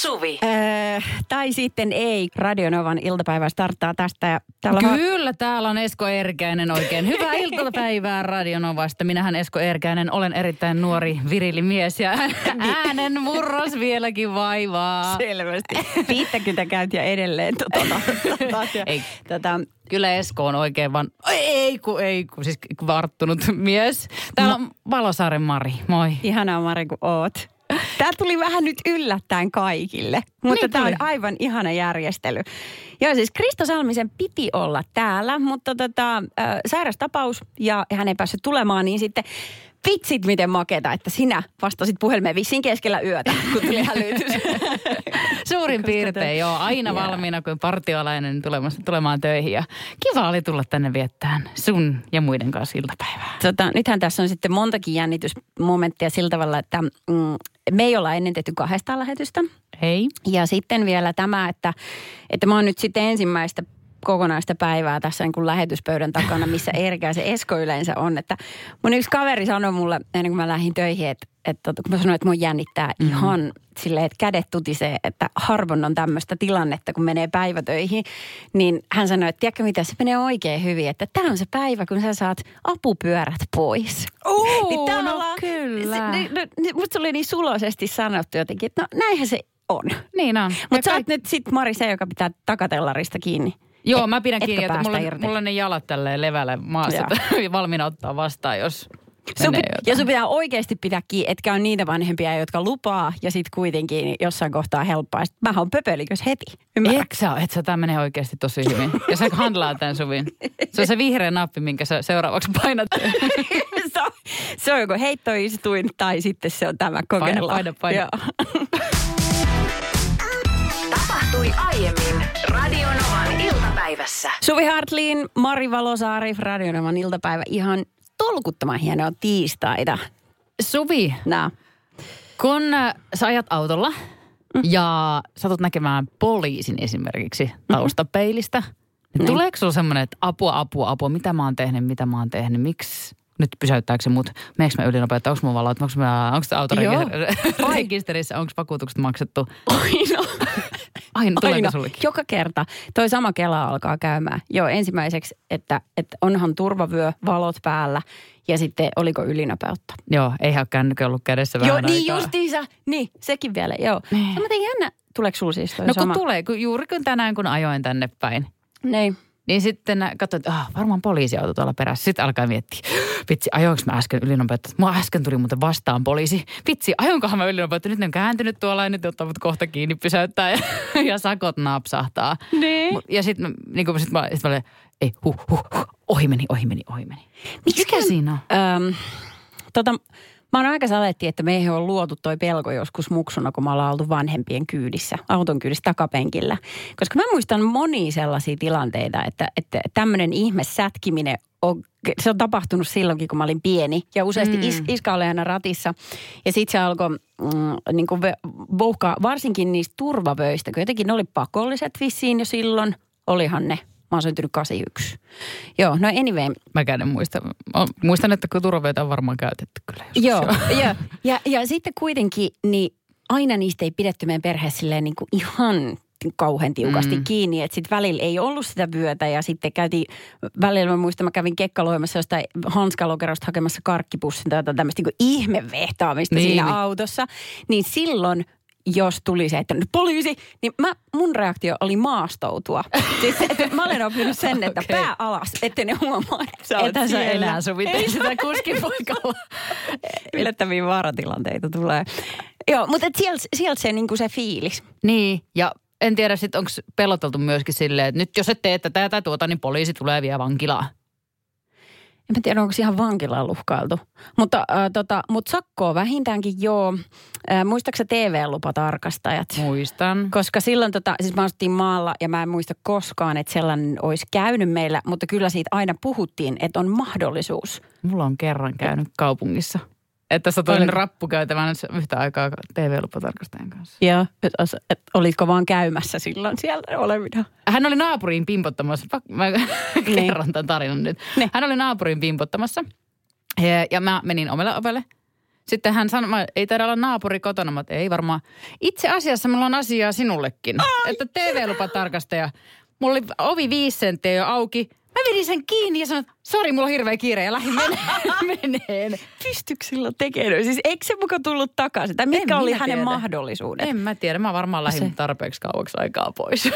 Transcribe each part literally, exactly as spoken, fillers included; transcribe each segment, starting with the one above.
Suvi? Öö, tai sitten ei. Radio Novan iltapäivä starttaa tästä. Ja täällä Kyllä, on... täällä on Esko Eerikäinen oikein. Hyvää iltapäivää Radio Novasta. Minähän Esko Eerikäinen olen erittäin nuori virilimies ja äänen murros vieläkin vaivaa. Selvästi. Viittäkyntä käytiä edelleen. Tota, tota, ja, ei. Tota, Kyllä Esko on oikein vaan, ei kun ei kun, siis varttunut mies. Täällä on Valosaaren Mari, moi. Ihanaa Mari kun oot. Tää tuli vähän nyt yllättäen kaikille, mutta niin tää on aivan ihana järjestely. Joo siis Kristo Salmisen piti olla täällä, mutta tota, äh, sairas tapaus ja hän ei päässyt tulemaan, niin sitten vitsit miten makeeta, että sinä vastasit puhelimeen vissiin keskellä yötä, kun tuli hälytys. Suurin piirtein, joo. Aina valmiina, kun partiolainen tulemassa tulemaan töihin. Ja kiva oli tulla tänne viettämään sun ja muiden kanssa iltapäivää. Tota, nythän tässä on sitten montakin jännitysmomenttia sillä tavalla, että mm, me ei olla ennen tehty kahdesta lähetystä. Hei. Ja sitten vielä tämä, että, että mä oon nyt sitten ensimmäistä kokonaista päivää tässä niin kuin lähetyspöydän takana, missä Eerikäisen Esko yleensä on. Että mun yksi kaveri sanoi mulle, ennen kuin mä lähdin töihin, että, että kun mä sanoin, että mua jännittää mm-hmm. ihan silleen, että kädet tutisee, että harvoin on tämmöistä tilannetta, kun menee päivätöihin, niin hän sanoi, että tiedätkö mitä, se menee oikein hyvin, että tämä on se päivä, kun sä saat apupyörät pois. Uuu, niin no ollaan, kyllä. Se, ne, ne, ne, musta oli niin suloisesti sanottu jotenkin, että no näinhän se on. Niin on. Mutta sä oot nyt sit Mari se, joka pitää takatellarista kiinni. Joo, mä pidän Et, kiinni, että mulla, mulla on ne jalat tälleen levällä maassa, valmiina ottaa vastaan, jos menee pit- Ja sun pitää oikeasti pitää kiinni, etkä on niitä vanhempia, jotka lupaa, ja sit kuitenkin jossain kohtaa helppaa. Sitten mähän on pöpölikös heti, ymmärrä. Eikö sä, et sä, tää menee oikeasti tosi hyvin. Ja sä handlaa tän Suvin. Se on se vihreä nappi, minkä sä seuraavaksi painat. se, on, se on joko heittoistuin, tai sitten se on tämä kokeilla. Paina, paina, paina. Tapahtui aiemmin Radio Novan iltapäivässä. Suvi Hartlin, Mari Valosaari, Radio Novan iltapäivä. Ihan tolkuttoman hienoa tiistaita. Suvi, no. kun sä ajat autolla mm. ja satut näkemään poliisin esimerkiksi taustapeilistä, mm-hmm. niin tuleeko sulla semmoinen, että apua, apua, apua, mitä mä oon tehnyt, mitä mä oon tehnyt, miksi? Nyt pysäyttääkö se mut? Meekö mä ylinopeutta? Onko mun valot? Onko se autorekisterissä? Onko vakuutukset maksettu? Aina. Aina. Aina. Joka kerta. Toi sama Kela alkaa käymään. Joo, ensimmäiseksi, että, että onhan turvavyö, valot päällä ja sitten oliko ylinopeutta. Joo, eihän ole kännykö ollut kädessä vähän aikaa. Joo, niin justiinsa. Niin, sekin vielä, joo. Niin. Sä mä tein jännä. Tuleeko sulla siis toi no, sama? No kun tulee, kun juuri kun tänään kun ajoin tänne päin. Niin. Niin sitten katsoin, että oh, varmaan poliisiauto tuolla perässä. Sitten alkaa miettiä, vitsi, ajoinko mä äsken ylinopeutta? Mua äsken tuli muuten vastaan poliisi. Vitsi, ajoinkohan mä ylinopeutta? Nyt ne on kääntynyt tuolla ja nyt ne ottaa mut kohta kiinni, pysäyttää ja, ja sakot napsahtaa. Niin. Ja sitten niin sit mä, sit mä olin, ei, huh, huh, huh, ohi meni, ohi meni, ohi meni. Mikä siinä on? Öm, tota, mä oon aika saletti, että meihin on luotu toi pelko joskus muksuna, kun mä ollaan oltu vanhempien kyydissä, auton kyydissä takapenkillä. Koska mä muistan monia sellaisia tilanteita, että, että tämmöinen ihmesätkiminen on, se on tapahtunut silloinkin, kun mä olin pieni. Ja useasti mm. is, iska oli aina ratissa. Ja sit se alkoi mm, niin kuin vouhkaa, varsinkin niistä turvavöistä, kun jotenkin ne oli pakolliset vissiin jo silloin. Olihan ne. Mä oon syntynyt kahdeksankymmentäyksi. Joo, no anyway. Mäkään en muista. Muistan, että turveita on varmaan käytetty kyllä. Joo, joo. Ja, ja sitten kuitenkin, niin aina niistä ei pidetty meidän perhe silleen niin kuin ihan kauhean tiukasti mm. kiinni. Että sitten välillä ei ollut sitä vyötä ja sitten käytiin, välillä mä muistan, mä kävin kekkaloimassa jostain hanskalokerosta hakemassa karkkipussin tai tämmöistä niin kuin ihmevehtaamista niin. siinä autossa. Niin silloin... Jos tuli se, että nyt poliisi, niin mä, mun reaktio oli maastoutua. Siis että mä olen oppinut sen, että okay. pää alas, ettei ne huomaa. Että sä enää suvittain sitä kuskipaikalla. Yllättäviä vaaratilanteita tulee. Joo, mutta sieltä sielt se niinku se fiilis. Niin, ja en tiedä sitten onko peloteltu myöskin silleen, että nyt jos et tee tätä tai tuota, niin poliisi tulee vielä vankilaan. En mä tiedä, onko ihan vankilaan luhkailtu. Mutta äh, tota, mut sakkoa vähintäänkin joo. Äh, muistaaksä T V-lupatarkastajat? Muistan. Koska silloin, tota, siis mä asuttiin maalla ja mä en muista koskaan, että sellainen olisi käynyt meillä. Mutta kyllä siitä aina puhuttiin, että on mahdollisuus. Mulla on kerran käynyt kaupungissa. Että sä tulin rappukäytävän yhtä aikaa T V-lupatarkastajan kanssa. Joo, että olitko vaan käymässä silloin siellä olevina? Hän oli naapuriin pimpottamassa. Mä kerron tämän tarinan nyt. Hän oli naapuriin pimpottamassa ja mä menin omelle ovelle. Sitten hän sanoi, ei taida olla naapuri kotona, mutta ei varmaan. Itse asiassa mulla on asiaa sinullekin. Ai, että T V-lupatarkastaja, mulla oli ovi viisi senttiä jo auki. Mä vedin sen kiinni ja sanoin, sori, mulla on hirveä kiire ja lähdin meneen. Pystyykö silloin tekemään? Siis eikö se muka tullut takaisin? Tai mitkä oli hänen tiedä. mahdollisuudet? En mä tiedä, mä varmaan lähdin se... tarpeeksi kauaksi aikaa pois.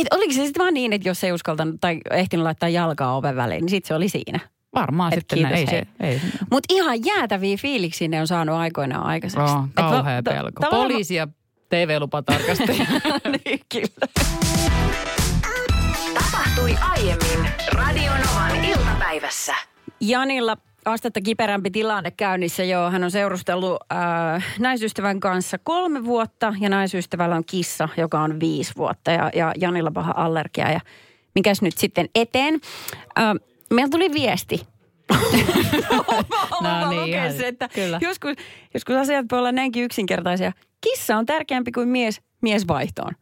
Et oliko se sitten vaan niin, että jos ei uskaltanut tai ehtinyt laittaa jalkaa oven väliin, niin sitten se oli siinä? Varmaan et sitten kiitos, näin. Ei se, ei. Mut ihan jäätäviä fiiliksiä ne on saanut aikoinaan aikaiseksi. No, kauhea va- pelko. Ta- Poliisi ja T V-lupatarkastaja. Niin, kyllä. Tapahtui aiemmin Radio Novan iltapäivässä. Janilla astetta kiperämpi tilanne käynnissä jo. Hän on seurustellut äh, naisystävän kanssa kolme vuotta ja naisystävällä on kissa, joka on viisi vuotta. Ja, ja Janilla paha allergia ja mikäs nyt sitten eteen? Äh, Meillä tuli viesti. no, no niin, se, että kyllä. Joskus, joskus asiat voi olla näinkin yksinkertaisia. Kissa on tärkeämpi kuin mies, mies vaihtoon.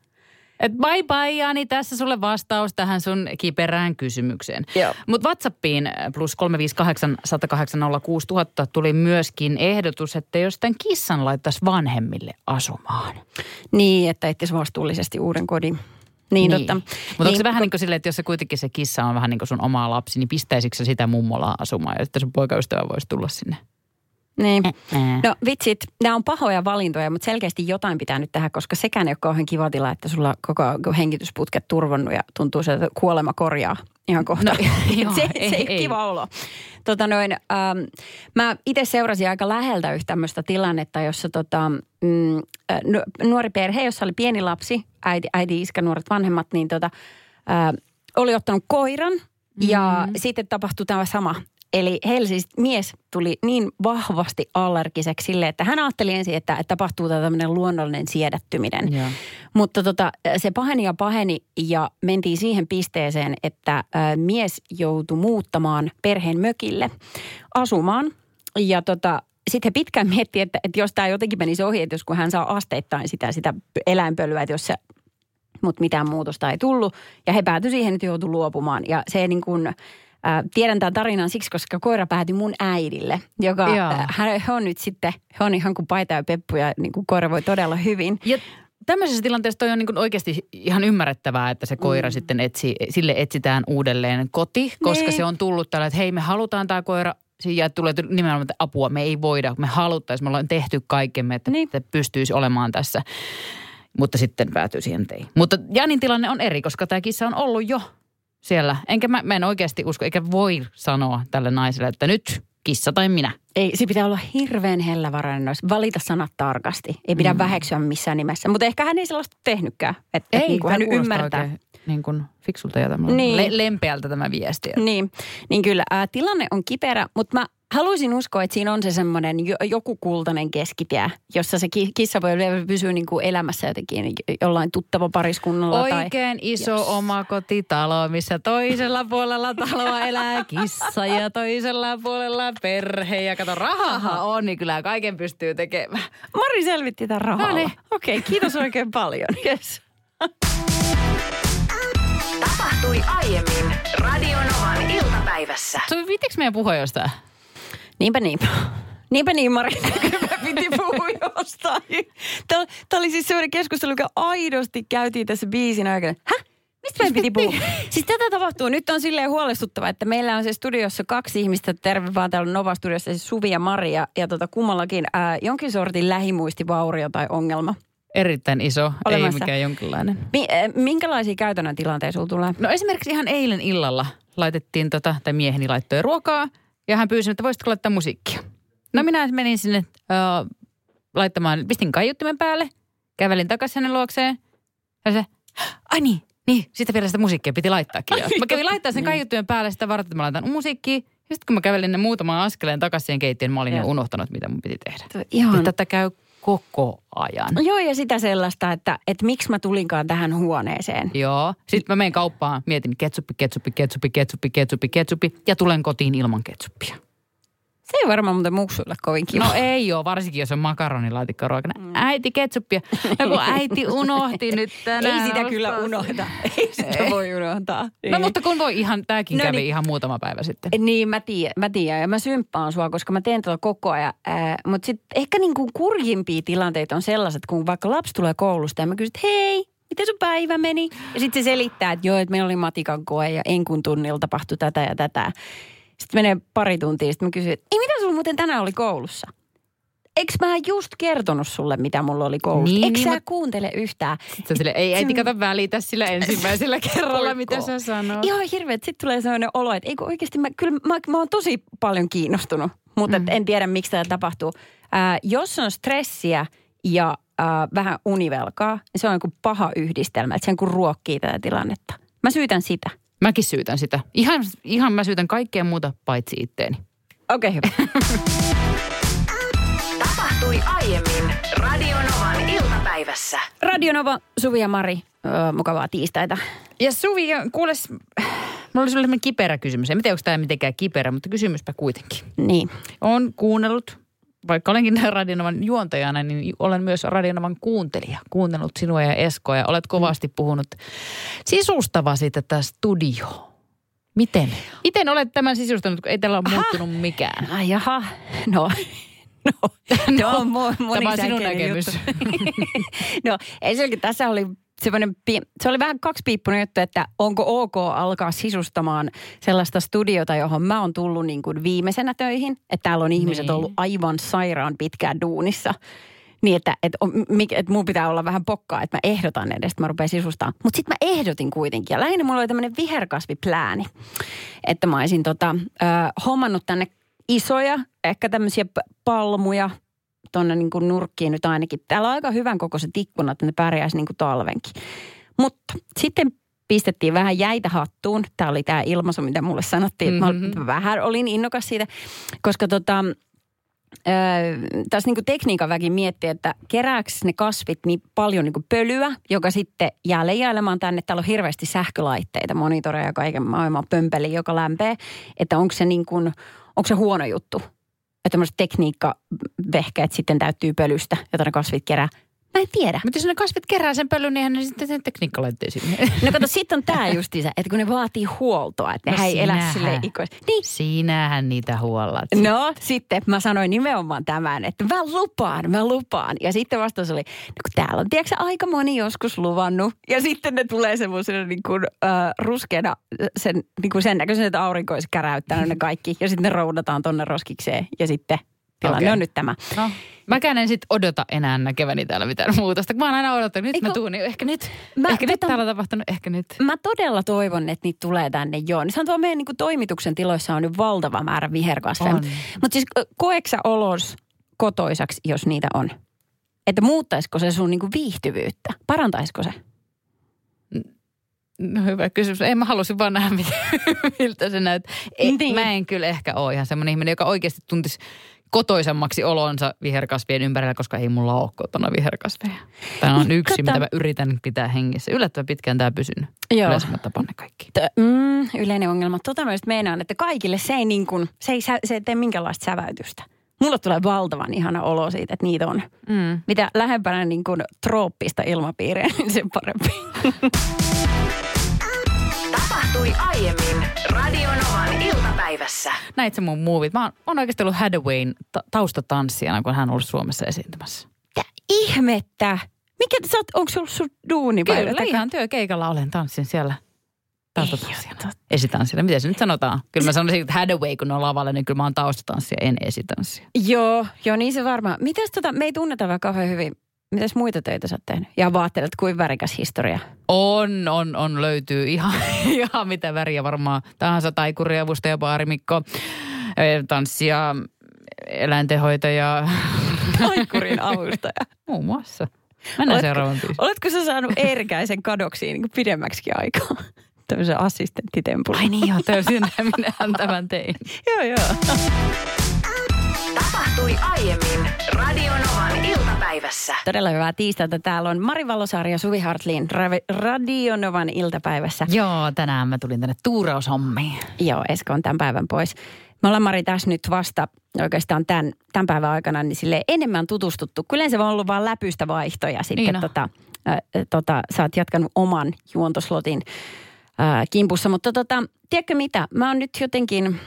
Et bye bye Jani, tässä sulle vastaus tähän sun kiperään kysymykseen. Mutta WhatsAppiin plus kolme viisi kahdeksan, yksi nolla kahdeksan, nolla kuusi tuhatta tuli myöskin ehdotus, että jos tämän kissan laittaisi vanhemmille asumaan. Niin, että etsisi vastuullisesti uuden kodin. Niin, niin. Mutta niin, onko se vähän niin kuin silleen, että jos se kuitenkin se kissa on vähän niin kuin sun omaa lapsi, niin pistäisikö sä sitä mummolaan asumaan ja sitten sun poikaystävä voisi tulla sinne? Niin. Ä-ää. No vitsit, nämä on pahoja valintoja, mutta selkeästi jotain pitää nyt tehdä, koska sekään ei ole kauhean kiva tila, että sulla on koko hengitysputket turvonnut ja tuntuu se, että kuolema korjaa ihan kohta. No, joo, se ei, se ei ole kiva olo. Tota noin, ähm, mä itse seurasin aika läheltä yhtä tämmöistä tilannetta, jossa tota, mm, nuori perhe, jossa oli pieni lapsi, äiti, äiti iskä, nuoret vanhemmat, niin tota, äh, oli ottanut koiran ja mm-hmm. sitten tapahtui tämä sama. Eli heillä siis mies tuli niin vahvasti allergiseksi sille, että hän ajatteli ensin, että, että tapahtuu tämmöinen luonnollinen siedättyminen. Yeah. Mutta tota, se paheni ja paheni ja mentiin siihen pisteeseen, että ä, mies joutui muuttamaan perheen mökille asumaan. Ja tota, sitten he pitkään miettivät, että, että jos tämä jotenkin menisi ohi, että jos kun hän saa asteittain sitä, sitä eläinpölyä, että jos se... Mutta mitään muutosta ei tullut ja he päätyivät siihen, että joutui luopumaan ja se niin kuin... Tiedän tämän tarinan siksi, koska koira päätyi mun äidille, joka hän on nyt sitten, hän on ihan kuin paita ja peppu ja niin kuin koira voi todella hyvin. Ja tämmöisessä tilanteessa toi on niin kuin oikeasti ihan ymmärrettävää, että se koira mm. sitten etsi, sille etsitään uudelleen koti, koska ne. Se on tullut tällä, että hei me halutaan tämä koira. Ja tulee nimenomaan apua, me ei voida, me haluttaisiin, me ollaan tehty kaikkemme, että niin. pystyisi olemaan tässä. Mutta sitten päätyy siihen teihin. Mutta Janin tilanne on eri, koska tämä kissa on ollut jo. Siellä. Enkä mä, mä en oikeasti usko, eikä voi sanoa tälle naiselle, että nyt kissa tai minä. Ei, se pitää olla hirveän hellävarainen noissa. Valita sanat tarkasti. Ei pidä mm. väheksyä missään nimessä. Mutta ehkä hän ei sellaista tehnytkään. Et, ei, et niin kuin hän ymmärtää. Oikein, niin kuin fiksulta ja tämmöinen niin. Le- lempeältä tämä viesti. Niin, niin kyllä. Ää, tilanne on kiperä, mutta mä haluaisin uskoa, että siinä on se semmoinen joku kultainen keskitie, jossa se kissa voi pysyä niin kuin elämässä jotenkin jollain tuttava pariskunnalla. Oikein tai... iso yes. omakotitalo, missä toisella puolella taloa elää kissa ja toisella puolella perhe. Ja kato, rahahan on, niin kyllä kaiken pystyy tekemään. Mari selvitti tämän rahalla. No niin. Okei, okay, kiitos oikein paljon. Yes. Tapahtui aiemmin Radio Novan iltapäivässä. Suvi, pitikö meidän puhua jostain? Niinpä niin. Niinpä niin, Mari. Kyllä piti puhua jostain. Tämä oli siis sellainen keskustelu, joka aidosti käytiin tässä biisin aikana. Häh? Mistä meidän piti puhua? Siis tätä tapahtuu. Nyt on silleen huolestuttava, että meillä on se studiossa kaksi ihmistä. Terve vaan täällä Nova-studiossa, siis Suvi ja Mari. Ja, ja tota, kummallakin ää, jonkin sortin lähimuistivaurio tai ongelma. Erittäin iso, olemassa. Ei mikään jonkinlainen. Mi- äh, minkälaisia käytännön tilanteita sulla tulee? No esimerkiksi ihan eilen illalla laitettiin, tota, tai mieheni laittoi ruokaa. Ja hän pyysi, että voisitko laittaa musiikkia. No minä menin sinne äh, laittamaan, pistin kaiuttimen päälle, kävelin takaisin hänen luokseen. Ja se, ai niin, niin, siitä vielä sitä musiikkia piti laittaakin. Ai, mä kävin laittaa sen kaiuttimen päälle sitä varten, että mä laitan musiikkia. Ja sitten kun mä kävelin ne muutaman askeleen takaisin siihen keittiön, mä olin jo unohtanut, mitä mun piti tehdä. Ihan... Tätä käy koko ajan. Joo, ja sitä sellaista, että, että miksi mä tulinkaan tähän huoneeseen. Joo. Sitten mä menen kauppaan, mietin ketsuppi, ketsuppi, ketsuppi, ketsuppi, ketsuppi, ketsuppi ja tulen kotiin ilman ketsuppia. Se ei varmaan muuten muksuilla kovin kiva. No ei ole, varsinkin jos on makaronilaatikko ruokana. Mm. Äiti ketsuppia. No kun äiti unohti nyt tänään. Ei sitä kyllä unohda. Ei sitä ei. voi unohtaa. No ei. Mutta kun voi ihan, tämäkin no, kävi niin, ihan muutama päivä sitten. Niin mä tiedän mä tiedän ja mä symppaan sua, koska mä teen tätä koko ajan. Äh, mutta sitten ehkä niin kuin kurjimpia tilanteita on sellaiset, kun vaikka lapsi tulee koulusta ja mä kysyn, hei. Miten sun päivä meni? Ja sitten se selittää, että joo, että meillä oli matikan koe ja enkun tunnilla tapahtui tätä ja tätä. Sitten menee pari tuntia, sitten mä kysyn, että mitä sulla muuten tänään oli koulussa? Eikö mä just kertonut sulle, mitä mulla oli koulussa? Niin, Eikö niin, sä mä... kuuntele yhtään? Sitten sille, ei äiti kato välitä sillä ensimmäisellä kerralla, mitä sä sanoo. Ihan hirveä, että sitten tulee sellainen olo, että eikö oikeasti, mä, kyllä mä, mä oon tosi paljon kiinnostunut, mutta mm. en tiedä, miksi tämä tapahtuu. Äh, jos on stressiä ja... vähän univelkaa, niin se on joku paha yhdistelmä, että se on kuin ruokkii tätä tilannetta. Mä syytän sitä. Mäkin syytän sitä. Ihan, ihan mä syytän kaikkea muuta, paitsi itteeni. Okei, okay, hyvä. Tapahtui aiemmin Radio Novan iltapäivässä. Radio Nova, Suvi ja Mari, öö, mukavaa tiistaita. Ja Suvi, kuules, mulla oli sellainen kiperä kysymys. En tiedä, onko tämä mitenkään kiperä, mutta kysymyspä kuitenkin. Niin. Olen kuunnellut... Vaikka olenkin Radio Novan juontajana, niin olen myös Radio Novan kuuntelija. Kuunnellut sinua ja Eskoa ja olet kovasti puhunut sisustavasi tätä studioa. Miten? Miten olet tämän sisustanut, kun ei tällä ole muuttunut mikään? Ai jaha, no... No, no, no mo, tämä on sinun näkemys. No, ensinnäkin tässä oli semmoinen, se oli vähän kaksipiippunen juttu, että onko ok alkaa sisustamaan sellaista studiota, johon mä oon tullut niin kuin viimeisenä töihin. Että täällä on ihmiset niin. ollut aivan sairaan pitkään duunissa. Niin, että et, et mun pitää olla vähän pokkaa, että mä ehdotan edes, että mä rupean sisustamaan. Mutta sitten mä ehdotin kuitenkin. Ja lähinnä mulla oli tämmöinen viherkasviplääni. Että mä olisin tota, ö, hommannut tänne isoja, ehkä tämmöisiä palmuja tuonne niin kuin nurkkiin nyt ainakin. Täällä on aika hyvän kokoiset ikkunat, että ne pärjäisi niin kuin talvenkin. Mutta sitten pistettiin vähän jäitä hattuun. Tämä oli tämä ilmaisu, mitä mulle sanottiin. Mm-hmm. Mä vähän olin innokas siitä, koska tota, ö, tässä niin kuin tekniikan väki mietti, että kerääkö ne kasvit niin paljon niin kuin pölyä, joka sitten jää leijailemaan tänne. Täällä on hirveästi sähkölaitteita, monitoreja ja kaiken maailman pömpeli, joka lämpee. Että onko se niin kuin... Onko se huono juttu, että tämmöiset tekniikkavehkeet sitten täyttyy pölystä, jota ne kasvit kerää? Mä en tiedä. Mutta jos ne kasvit kerää sen pölyn, niin ne sitten sen tekniikkalaitteisiin. No kato, sitten on tää justiinsa, että kun ne vaatii huoltoa, että ne no, ei elä silleen ikoissa. Niin. Sinähän niitä huollat. No sitten mä sanoin nimenomaan tämän, että mä lupaan, mä lupaan. Ja sitten vastaus oli, no kun täällä on, tiedätkö aika moni joskus luvannut. Ja sitten ne tulee semmoisena niin kuin äh, ruskeana, sen, niin kuin sen näköisenä, että aurinko olisi käräyttänyt ne kaikki. Ja sitten ne roudataan tonne roskikseen ja sitten... Tilanne okay. on nyt tämä. No, mäkään en sitten odota enää näkeväni täällä mitään muutosta. Mä oon aina odottanut, nyt Eiku, mä tuun, niin ehkä nyt. Mä, ehkä tota, nyt täällä on tapahtunut, ehkä nyt. Mä todella toivon, että niitä tulee tänne joo. Niin sanotaan, meidän niin kuin toimituksen tiloissa on nyt valtava määrä viherkasveja. Mutta mut siis koeksä olos kotoisaksi, jos niitä on? Että muuttaisiko se sun niin kuin viihtyvyyttä? Parantaisiko se? No hyvä kysymys. Ei, mä halusin vaan nähdä, miltä se näyttää. Niin. Mä en kyllä ehkä ole ihan semmoinen ihminen, joka oikeasti tuntisi... kotoisammaksi olonsa viherkasvien ympärillä, koska ei mulla ole kotona viherkasveja. Tämä on yksi, Kata. mitä mä yritän pitää hengissä. Yllättävän pitkään tämä pysynyt. Yleensä mä tapan ne kaikki. T- mm, yleinen ongelma. Tota mä just meinaan, että kaikille se ei, niin kuin, se ei, se ei tee minkäänlaista säväytystä. Mulla tulee valtavan ihana olo siitä, että niitä on. Mm. Mitä lähempänä niin kuin trooppista ilmapiiriä, niin se parempi. Tapahtui aiemmin Radio Novan iltapäivässä. Näit sä mun muuvit. Mä oon, oon oikeasti ollut Hathawayn ta- taustatanssijana, kun hän on ollut Suomessa esiintymässä. Tää ihmettä! Mikä sä oot, onko se ollut sun duuni? Kyllä, vai Kyllä, ihan työkeikalla olen tanssin siellä. Taustatanssijana. Esitanssijana. Miten se nyt sanotaan? Kyllä mä sanoisin, että Hathaway, kun on lavalla, niin kyllä mä oon taustatanssija, en esitanssia. Joo, joo, niin se varmaan. Mitäs tota, me ei tunneta vaan kauhean hyvin. Mitäs muita töitä sä oot tehnyt? Ja vaattelet, kuin värikäs historia. On, on, on. Löytyy ihan, ihan mitä väriä varmaan. Tahansa taikuri, avustaja, baarimikko, tanssia, eläintenhoitaja. Taikurin avustaja. Muun muassa. Mennään oletko, seuraavan biisiin. Oletko sä saanut Eerikäisen kadoksiin niin pidemmäksikin aikaa? Tämmöisen assistenttitempulla. Ai niin joo, täysin minähän tämän tein. Joo, joo. Tapahtui aiemmin Radio Novan iltapäivässä. Todella hyvää tiistaita. Täällä on Mari Valosaari ja Suvi Hartlin Radio Novan iltapäivässä. Joo, tänään mä tulin tänne tuuraushommiin. Joo, Esko on tämän päivän pois. me ollaan Mari tässä nyt vasta oikeastaan tämän, tämän päivän aikana niin silleen enemmän tutustuttu. Kyllä se on ollut vaan läpyistä vaihtoja sitten. Niin tota, äh, tota, sä oot jatkanut oman juontoslotin äh, kimpussa. Mutta tota, tiedätkö mitä? Mä oon nyt jotenkin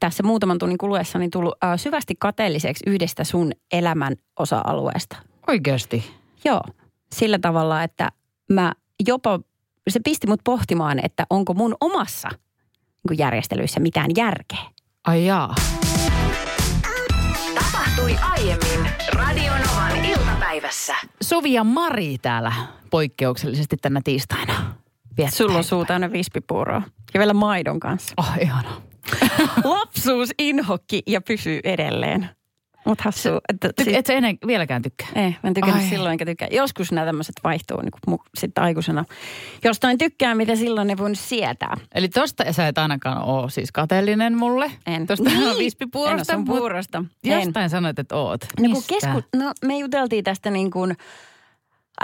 tässä muutaman tunnin kuluessani tullut äh, syvästi kateelliseksi yhdestä sun elämän osa-alueesta. Oikeasti? Joo. Sillä tavalla, että mä jopa, se pisti mut pohtimaan, että onko mun omassa järjestelyissä mitään järkeä. Ai jaa. Tapahtui aiemmin Radio Novan iltapäivässä. Suvi ja Mari täällä poikkeuksellisesti tänä tiistaina. Viettää Sulla on suu täynnä vispipuuroa. Ja vielä maidon kanssa. Oh, ihanaa. Lapsuus inhokki ja pysyy edelleen. Mut hassu. Että Tyk- et sä enää vieläkään tykkää? Ei, mä en tykännyt silloin, enkä tykkää. Joskus nämä tämmöiset vaihtuu niin sitten aikuisena. Jostain tykkää, mitä silloin ne voinut sietää. Eli tosta sä et ainakaan ole siis kateellinen mulle. En. Tosta niin. Vispipuurosta. En ole sun puurosta. Jostain sanoit, että oot. No, kun kesku... no me juteltiin tästä niin kuin,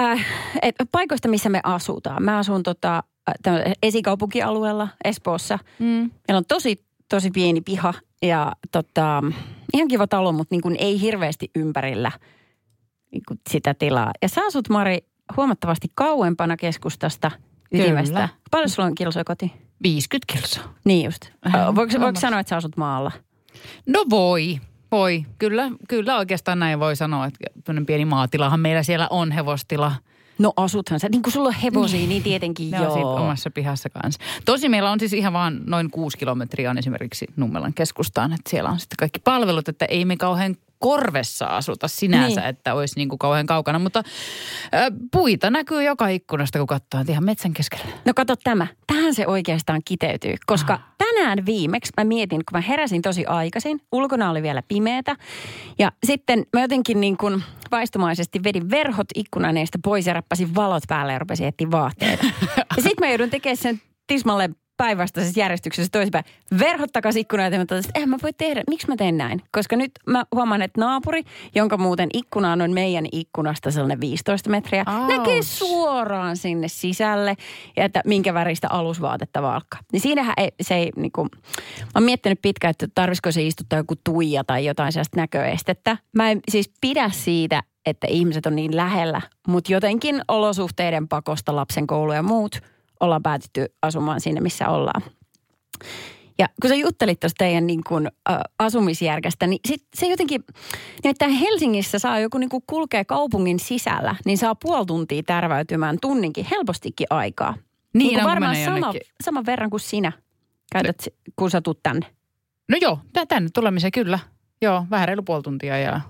äh, et, paikoista, missä me asutaan. Mä asun tota, esikaupunkialueella Espoossa. Mm. Meillä on tosi, tosi pieni piha ja tota... ihan kiva talo, mutta niin kuin ei hirveästi ympärillä niin kuin sitä tilaa. Ja sä asut, Mari, huomattavasti kauempana keskustasta, ytimestä. Kyllä. Paljon sulla on kilsoja koti? viisikymmentä kilsoa. Niin just. Äh, voiko, voiko sanoa, että sä asut maalla? No voi, voi. Kyllä, kyllä oikeastaan näin voi sanoa, että pieni maatilahan meillä siellä on, hevostila. No asuthan sä, niin kun sulla on hevosia, niin tietenkin joo. Ne on siitä omassa pihassa kanssa. Tosi meillä on siis ihan vaan noin kuusi kilometriä on esimerkiksi Nummelan keskustaan, että siellä on sitten kaikki palvelut, että ei me kauhean korvessa asuta sinänsä, niin. Että olisi niin kuin kauhean kaukana. Mutta äh, puita näkyy joka ikkunasta, kun katsoo, että ihan metsän keskellä. No kato tämä, tähän se oikeastaan kiteytyy, koska ah. tänään viimeksi mä mietin, kun mä heräsin tosi aikaisin, ulkona oli vielä pimeätä ja sitten mä jotenkin niin kuin vaistomaisesti vedin verhot ikkunaneista pois ja räppäsin valot päälle ja rupesin etsiä vaatteita. Ja sitten mä joudun tekemään sen tismalleen päinvastaisessa järjestyksessä toisinpäin. Verhot takaisin ikkunaan, että mä totesin, että eihän mä voi tehdä. Miksi mä teen näin? Koska nyt mä huomaan, että naapuri, jonka muuten ikkunaan on meidän ikkunasta sellainen viisitoista metriä, Aus. näkee suoraan sinne sisälle, ja että minkä väristä alusvaatetta valkkaa. Niin siinähän ei, se ei niin kuin, mä oon miettinyt pitkään, että tarvisiko se istuttaa joku tuija tai jotain sellaista näköestettä. Mä en siis pidä siitä, että ihmiset on niin lähellä, mutta jotenkin olosuhteiden pakosta, lapsen koulu ja muut ollaan päätetty asumaan siinä, missä ollaan. Ja kun sä juttelit tuosta teidän niin kun, ä, asumisjärkestä, niin sit se jotenkin, nimittäin Helsingissä saa joku niin kun kulkee kaupungin sisällä, niin saa puoli tuntia tärväytymään tunninkin helpostikin aikaa. Niin, niin on, varmaan sama, saman verran kuin sinä käytät, no. kun sä tuut tänne. No joo, tänne tulemiseen kyllä. Joo, vähän reilu puoli tuntia ja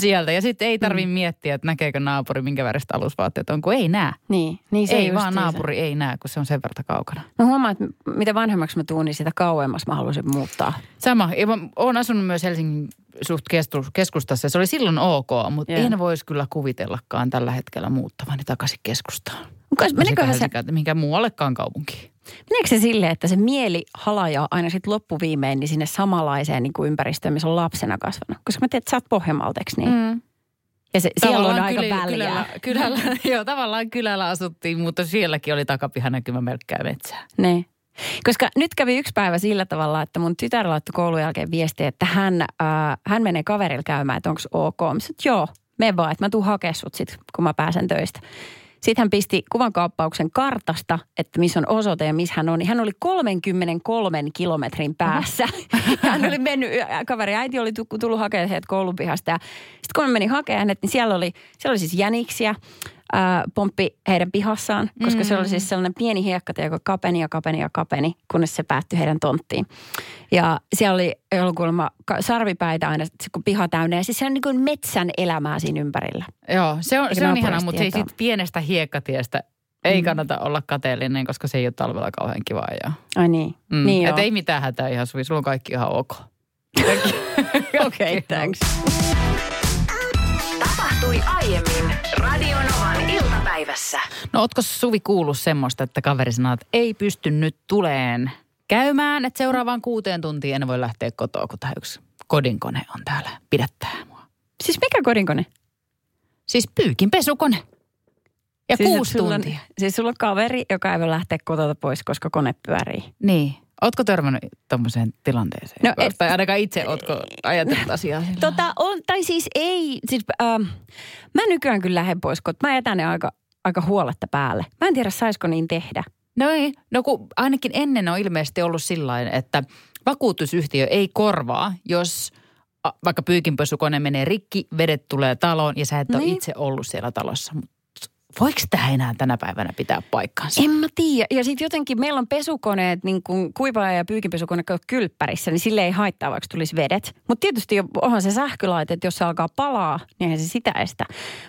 sieltä. Ja sitten ei tarvitse mm. miettiä, että näkeekö naapuri, minkä väristä alusvaatteet on, kun ei näe. Niin, niin se ei vaan se. Naapuri ei näe, kun se on sen verran kaukana. Mä huomaan, että mitä vanhemmaksi mä tuun, niin sitä kauemmas mä haluaisin muuttaa. Sama. Olen asunut myös Helsingin suht keskustassa. Se oli silloin ok, mutta yeah. en voisi kyllä kuvitellakaan tällä hetkellä muuttavani takaisin keskustaan. Meneeköhän se... minkä muuallekaan kaupunkiin. Meneekö se silleen, että se mieli halajaa aina sitten loppuviimein niin sinne samanlaiseen niin kuin ympäristöön, missä on lapsena kasvanut? Koska mä tiedän, että sä oot Pohjanmaalta, eikö niin? Mm. Ja se, siellä on aika väliä. Kylällä, kylällä, joo, tavallaan kylällä asuttiin, mutta sielläkin oli takapihanäkymä merkkää metsää. Ne. Koska nyt kävi yksi päivä sillä tavalla, että mun tytär laittoi koulun jälkeen viestiä, että hän, äh, hän menee kaverilla käymään, että onko ok. Mä sanoin, että joo, mene vaan, että mä tuun hakea sut sit, kun mä pääsen töistä. Sitten hän pisti kuvankaappauksen kartasta, että missä on osoite ja missä hän on. Hän oli kolmekymmentäkolme kilometrin päässä. Hän oli mennyt, kaveri äiti oli tullut hakemaan heidät koulun pihasta. Sitten kun mä menin hakemaan hänet, niin siellä oli, siellä oli siis jäniksiä. Äh, pomppi heidän pihassaan, koska mm. se oli siis sellainen pieni hiekkatie, joka kapeni ja kapeni ja kapeni, kunnes se päättyi heidän tonttiin. Ja siellä oli kuulemma sarvipäitä aina, kun piha täynnä. Ja siis se on niin kuin metsän elämää siinä ympärillä. Joo, se on, se on ihanaa, mutta se siitä pienestä hiekkatiestä ei mm. kannata olla kateellinen, koska se ei ole talvella kauhean kivaa ajaa. Ai niin, mm. niin et ei mitään hätää ihan, Suvi, sulla on kaikki ihan ok. Okei, okay, thanks. Tapahtui aiemmin Radio Novan iltapäivässä. No ootko Suvi kuullut semmoista, että kaveri sanoo, että ei pysty nyt tuleen käymään, että seuraavaan kuuteen tuntiin en voi lähteä kotoa, kun tämä yksi kodinkone on täällä. Pidättää mua. Siis mikä kodinkone? Siis pyykinpesukone. Ja siis kuusi tuntia. On, siis sulla on kaveri, joka ei voi lähteä kotoa pois, koska kone pyörii. Niin. Ootko törmännyt tuommoiseen tilanteeseen? No, et, tai ainakaan itse ootko ajatellut asiaa? Tota, on, tai siis ei, siis ähm, mä nykyään kyllä lähden pois, kun mä jätän ne aika, aika huoletta päälle. Mä en tiedä, saisiko niin tehdä. No ei, no kun ainakin ennen on ilmeisesti ollut sillain, että vakuutusyhtiö ei korvaa, jos a, vaikka pyykinpesukone menee rikki, vedet tulee taloon ja sä et niin. ole itse ollut siellä talossa. Voiko tämä enää tänä päivänä pitää paikkaansa? En mä tiedä. Ja sitten jotenkin meillä on pesukoneet, niin kuin kuivaaja ja pyykinpesukone kylppärissä, niin sille ei haittaa, vaikka tulisi vedet. Mutta tietysti onhan se sähkölaite, että jos se alkaa palaa, niin eihän se sitä estä.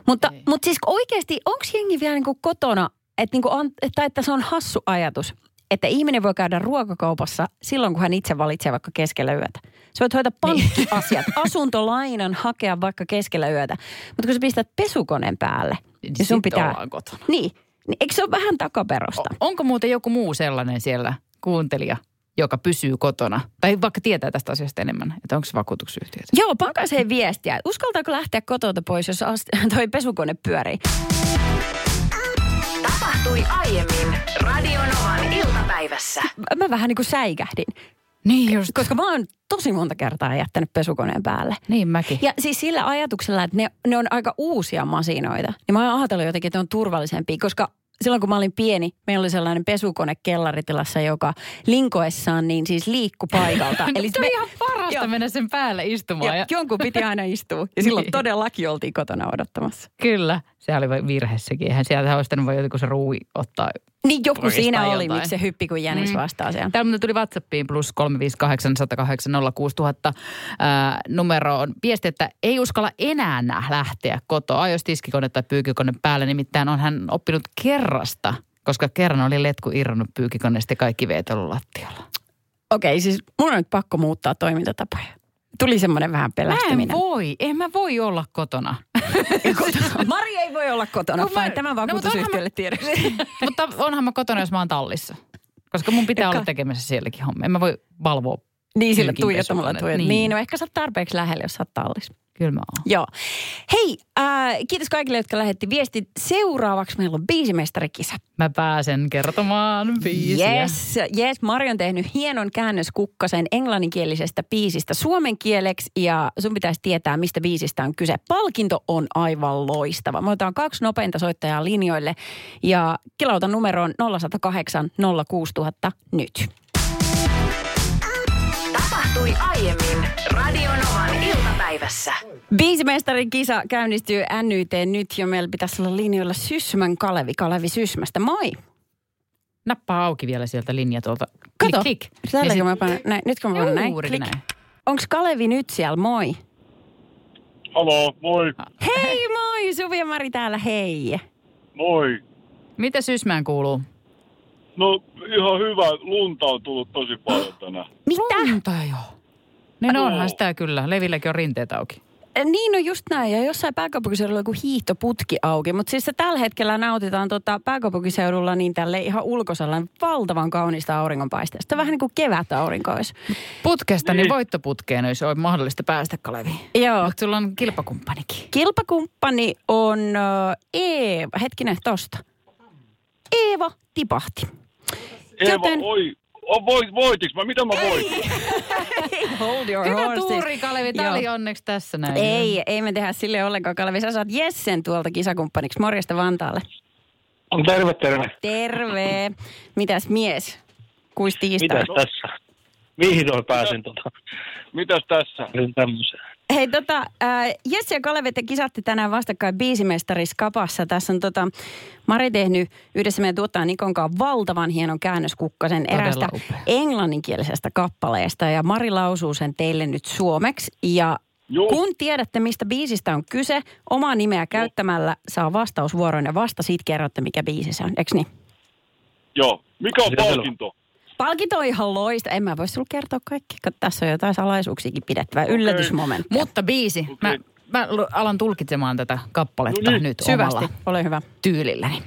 Mutta mut siis oikeasti, onko jengi vielä niin kuin kotona, että, niin kuin, että, että se on hassu ajatus, että ihminen voi käydä ruokakaupassa silloin, kun hän itse valitsee vaikka keskellä yötä. Sä voit hoitaa pankkiasiat, asuntolainan, hakea vaikka keskellä yötä. Mutta kun sä pistät pesukoneen päälle, niin ja sun pitää... ollaan kotona. Niin. Niin. Eikö se ole vähän takaperosta? O- onko muuten joku muu sellainen siellä kuuntelija, joka pysyy kotona? Tai vaikka tietää tästä asiasta enemmän, että onko se vakuutusyhtiöt? Joo, pankaa se viestiä. Uskaltaako lähteä kotoa pois, jos ast- toi pesukone pyörii? Tapahtui aiemmin Radio Novan iltapäivässä. Mä vähän niin kuin säikähdin. Niin just. Koska mä oon tosi monta kertaa jättänyt pesukoneen päälle. Niin mäkin. Ja siis sillä ajatuksella, että ne, ne on aika uusia masinoita. Niin mä oon ajatellut jotenkin, että ne on turvallisempia. Koska silloin kun mä olin pieni, meillä oli sellainen pesukone kellaritilassa, joka linkoessaan niin siis liikkui paikalta. Eli se on me... ihan parasta jo. Mennä sen päälle istumaan. Ja ja... jonkun piti aina istua. Ja silloin todellakin oltiin kotona odottamassa. Kyllä. Se oli virhe sekin. Eihän sieltä olisi tänne voi jotenkin se ruui ottaa. Niin joku siinä oli, jotain. Miksi se hyppi, kun jänis mm. vastaa siellä. Täällä tuli WhatsAppiin plus kolme viisi kahdeksan nolla kahdeksan nolla kuusi nolla nolla nolla äh, numeroon viesti, että ei uskalla enää lähteä kotoa, jos tiskikone tai pyykikone päälle. Nimittäin on hän oppinut kerrasta, koska kerran oli letku irronnut pyykikoneesta ja kaikki veet ollut lattialla. Okei, okay, siis mun on nyt pakko muuttaa toimintatapoja. Tuli semmoinen vähän pelästyminen. Mä en voi, en mä voi olla kotona. Kotona. Mari ei voi olla kotona, no, vaan tämän vakuutusyhtiölle no, tiedoksi. Mutta onhan mä kotona, jos mä oon tallissa. Koska mun pitää Eka. olla tekemässä sielläkin hommia. En mä voi valvoa. Niin, sillä tuijottamalla tuijot. Niin. niin, no ehkä sä oot tarpeeksi lähellä, jos sä oot tallissa. Kyllä mä oon. Joo. Hei, äh, kiitos kaikille, jotka lähetti viestit. Seuraavaksi meillä on biisimestarikisa. Mä pääsen kertomaan biisiä. Yes, yes. Mari on tehnyt hienon käännös Kukkasen englanninkielisestä biisistä suomen kieleksi. Ja sun pitäisi tietää, mistä biisistä on kyse. Palkinto on aivan loistava. Me otetaan kaksi nopeinta soittajaa linjoille. Ja kilauta numeroon nolla yksi nolla kahdeksan nolla kuusi nolla nolla nolla nyt. Tapahtui aiemmin Radio Novan iltapäivässä. Biisimestarin kisa käynnistyy N Y T nyt ja meillä pitäisi olla linjoilla Sysmän Kalevi. Kalevi Sysmästä, moi! Nappaa auki vielä sieltä linja tuolta. Kato, klik, klik. Tällä kun mä panen näin. Nyt kun mä panen näin. Klik. Näin. Onks Kalevi nyt siellä, moi? Halo, moi! Hei, moi! Suvi ja Mari täällä, hei! Moi! Mitä Sysmään kuuluu? No ihan hyvä. Lunta on tullut tosi paljon tänään. Mitä? Lunta joo. Niin no, onhan sitä kyllä. Levilläkin on rinteet auki. Niin on no just näin. Ja jossain pääkaupunkiseudulla on joku hiihtoputki auki. Mutta siis tällä hetkellä nautitaan tota pääkaupunkiseudulla niin tälle ihan ulkosalla valtavan kaunista auringonpaisteesta. Vähän niin kuin kevätaurinko olisi. Putkesta niin, niin voittoputkeen olisi mahdollista päästä, Kalevi. Joo. Mutta sulla on kilpakumppanikin. Kilpakumppani on Eeva. Hetkinen tosta. Eeva Tipahti. Eeva, joten... oi, voit, voitiks mä? Mitä mä voitin? Hold your horses. Hyvä tuuri, Kalevi. Tää oli onneksi tässä näin. Ei, ei me tehdä silleen ollenkaan, Kalevi. Sä saat Jessen tuolta kisakumppaniksi. Morjesta Vantaalle. On terve, terve. Terve. Mitäs mies? Kuis tiistai? Mitäs tässä? Vihdoin pääsin tuota. Mitäs tässä? Hei tota, äh, Jesse ja Kalevi, te kisatte tänään vastakkain biisimestariskapassa. Tässä on tota, Mari tehnyt yhdessä meidän tuottaa Nikon kanssa valtavan hienon käännöskukkasen eräästä englanninkielisestä kappaleesta. Ja Mari lausuu sen teille nyt suomeksi. Ja Joo. kun tiedätte, mistä biisistä on kyse, omaa nimeä käyttämällä Joo. saa vastausvuoron ja vasta siitä kerrotte, mikä biisi se on. Eikö niin? Joo. Mikä on palkinto? Palkinto on ihan loista. En mä voi sulle kertoa kaikki, kun tässä on jotain salaisuuksiakin pidettävää okay. yllätysmomenttia. Mutta biisi. Okay. Mä, mä alan tulkitsemaan tätä kappaletta no niin. nyt Syvästi. omalla Ole hyvä. tyylilläni.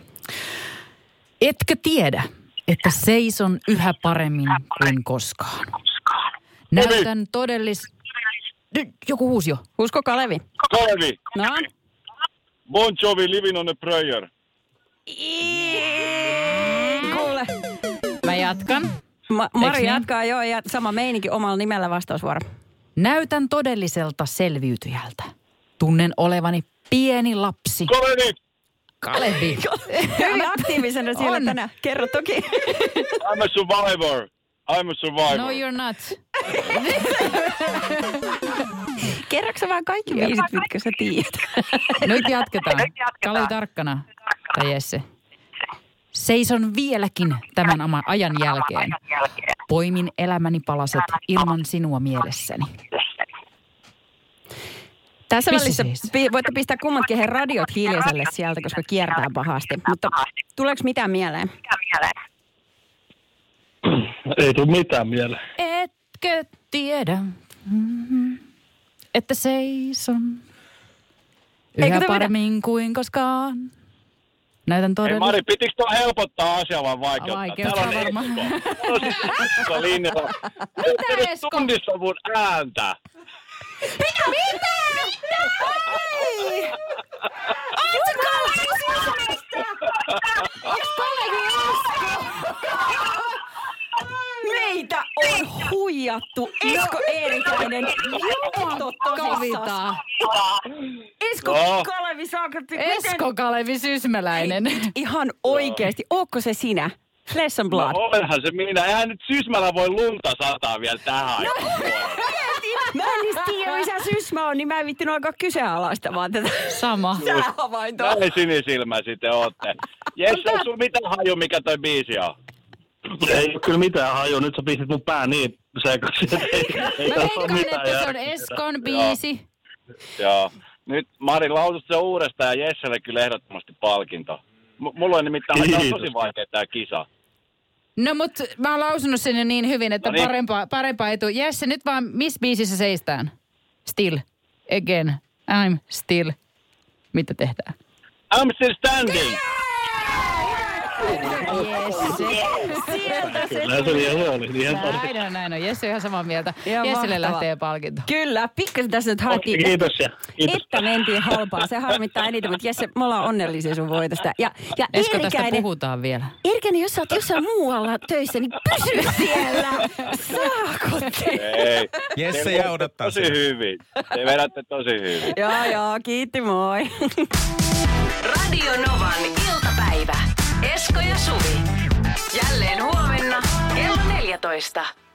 Etkö tiedä, että seison yhä paremmin kuin koskaan? Näytän todellis... Nyt joku huusi jo. Huusko Kalevi? Kalevi. No? Bon Jovi, Living on a Prayer. Kuule. Mä jatkan. Ma- Mari jatkaa joo ja sama meininki omalla nimellä vastausvuoro. Näytän todelliselta selviytyjältä. Tunnen olevani pieni lapsi. Kalevi! Kalevi. Hyvin aktiivisena siellä tänään. Kerro toki. I'm a survivor. I'm a survivor. No you're not. Kerroksä vaan kaikki viisit, mitkä sä tiedät? Nyt jatketaan. Kalevi tarkkana. Tai Jesse. Seison vieläkin tämän oman ajan jälkeen. Poimin elämäni palaset ilman sinua mielessäni. Tässä välissä voitte pistää kummatkin he radiot hiljaiselle sieltä, koska kiertää pahasti. Mutta tuleeko mitään mieleen? Ei tule mitään mieleen. Etkö tiedä, että seison yhä paremmin kuin koskaan? Näytän todella... Mari, pitikö tuo helpottaa asiaa vai vaikeuttaa? Vaikeuttaa on varmaan. Täällä on Esko linjalla. Mitä Esko? Tunnissa mun ääntä. Mitä? Mitä? Mitä? Mari! Oletko kolegi Suomesta? Jos kolegi Esko? Meitä on huijattu. Esko Eerikäinen. Kavitaa. Esko no. Kalevi Saakatti. Esko Kalevi Sysmäläinen. Ei, ihan oikeesti. No. Ootko se sinä? Flesh and blood. No olenhan se minä. Eihän nyt Sysmälä voi lunta sataa vielä tähän. No mä en niistä tiedä, missä Sysmä on, niin mä en vittinyt alkaa kyseenalaistamaan tätä. Sama. Sä havaintoa. Näin sinisilmä sitten ootte. Jesse, on sun mitä haju, mikä toi biisi on? Ei kyllä mitään haju, nyt sä pistit mun pää niin sekaisin. Mä veikkaan, että se on Eskon biisi. Joo. Nyt Mari lausut se uudestaan ja Jesselle kyllä ehdottomasti palkinto. M- mulla on nimittäin aika tosi vaikea tää kisa. No mut mä oon lausunut sen niin hyvin, että no niin. parempaa, parempaa etu. Jesse, nyt vaan missä biisissä seistään? Still. Again. I'm still. Mitä tehdään? I'm still standing. Jesse. Kyllä se oli ihan huoli. Näin on, näin on. Jesse on ihan samaa mieltä. Ja Jesselle mahtava. Lähtee palkinto. Kyllä, pikkasen tässä nyt haettiin. Kiitos ja kiitos. Että mentiin halpaa. Se harmittaa eniten, mutta Jesse, me ollaan onnellisia sun voitosta. Ja, ja Esko, tästä puhutaan vielä. Eerikäinen, jos sä oot jossain muualla töissä, niin pysy siellä. Saako te? Jesse jää odottaa. Tosi hyvin. Te vedätte tosi hyvin. Joo, joo. Kiitti, moi. Radio Novan iltapäivä. Esko ja Suvi. Jälleen huomenna kello neljätoista.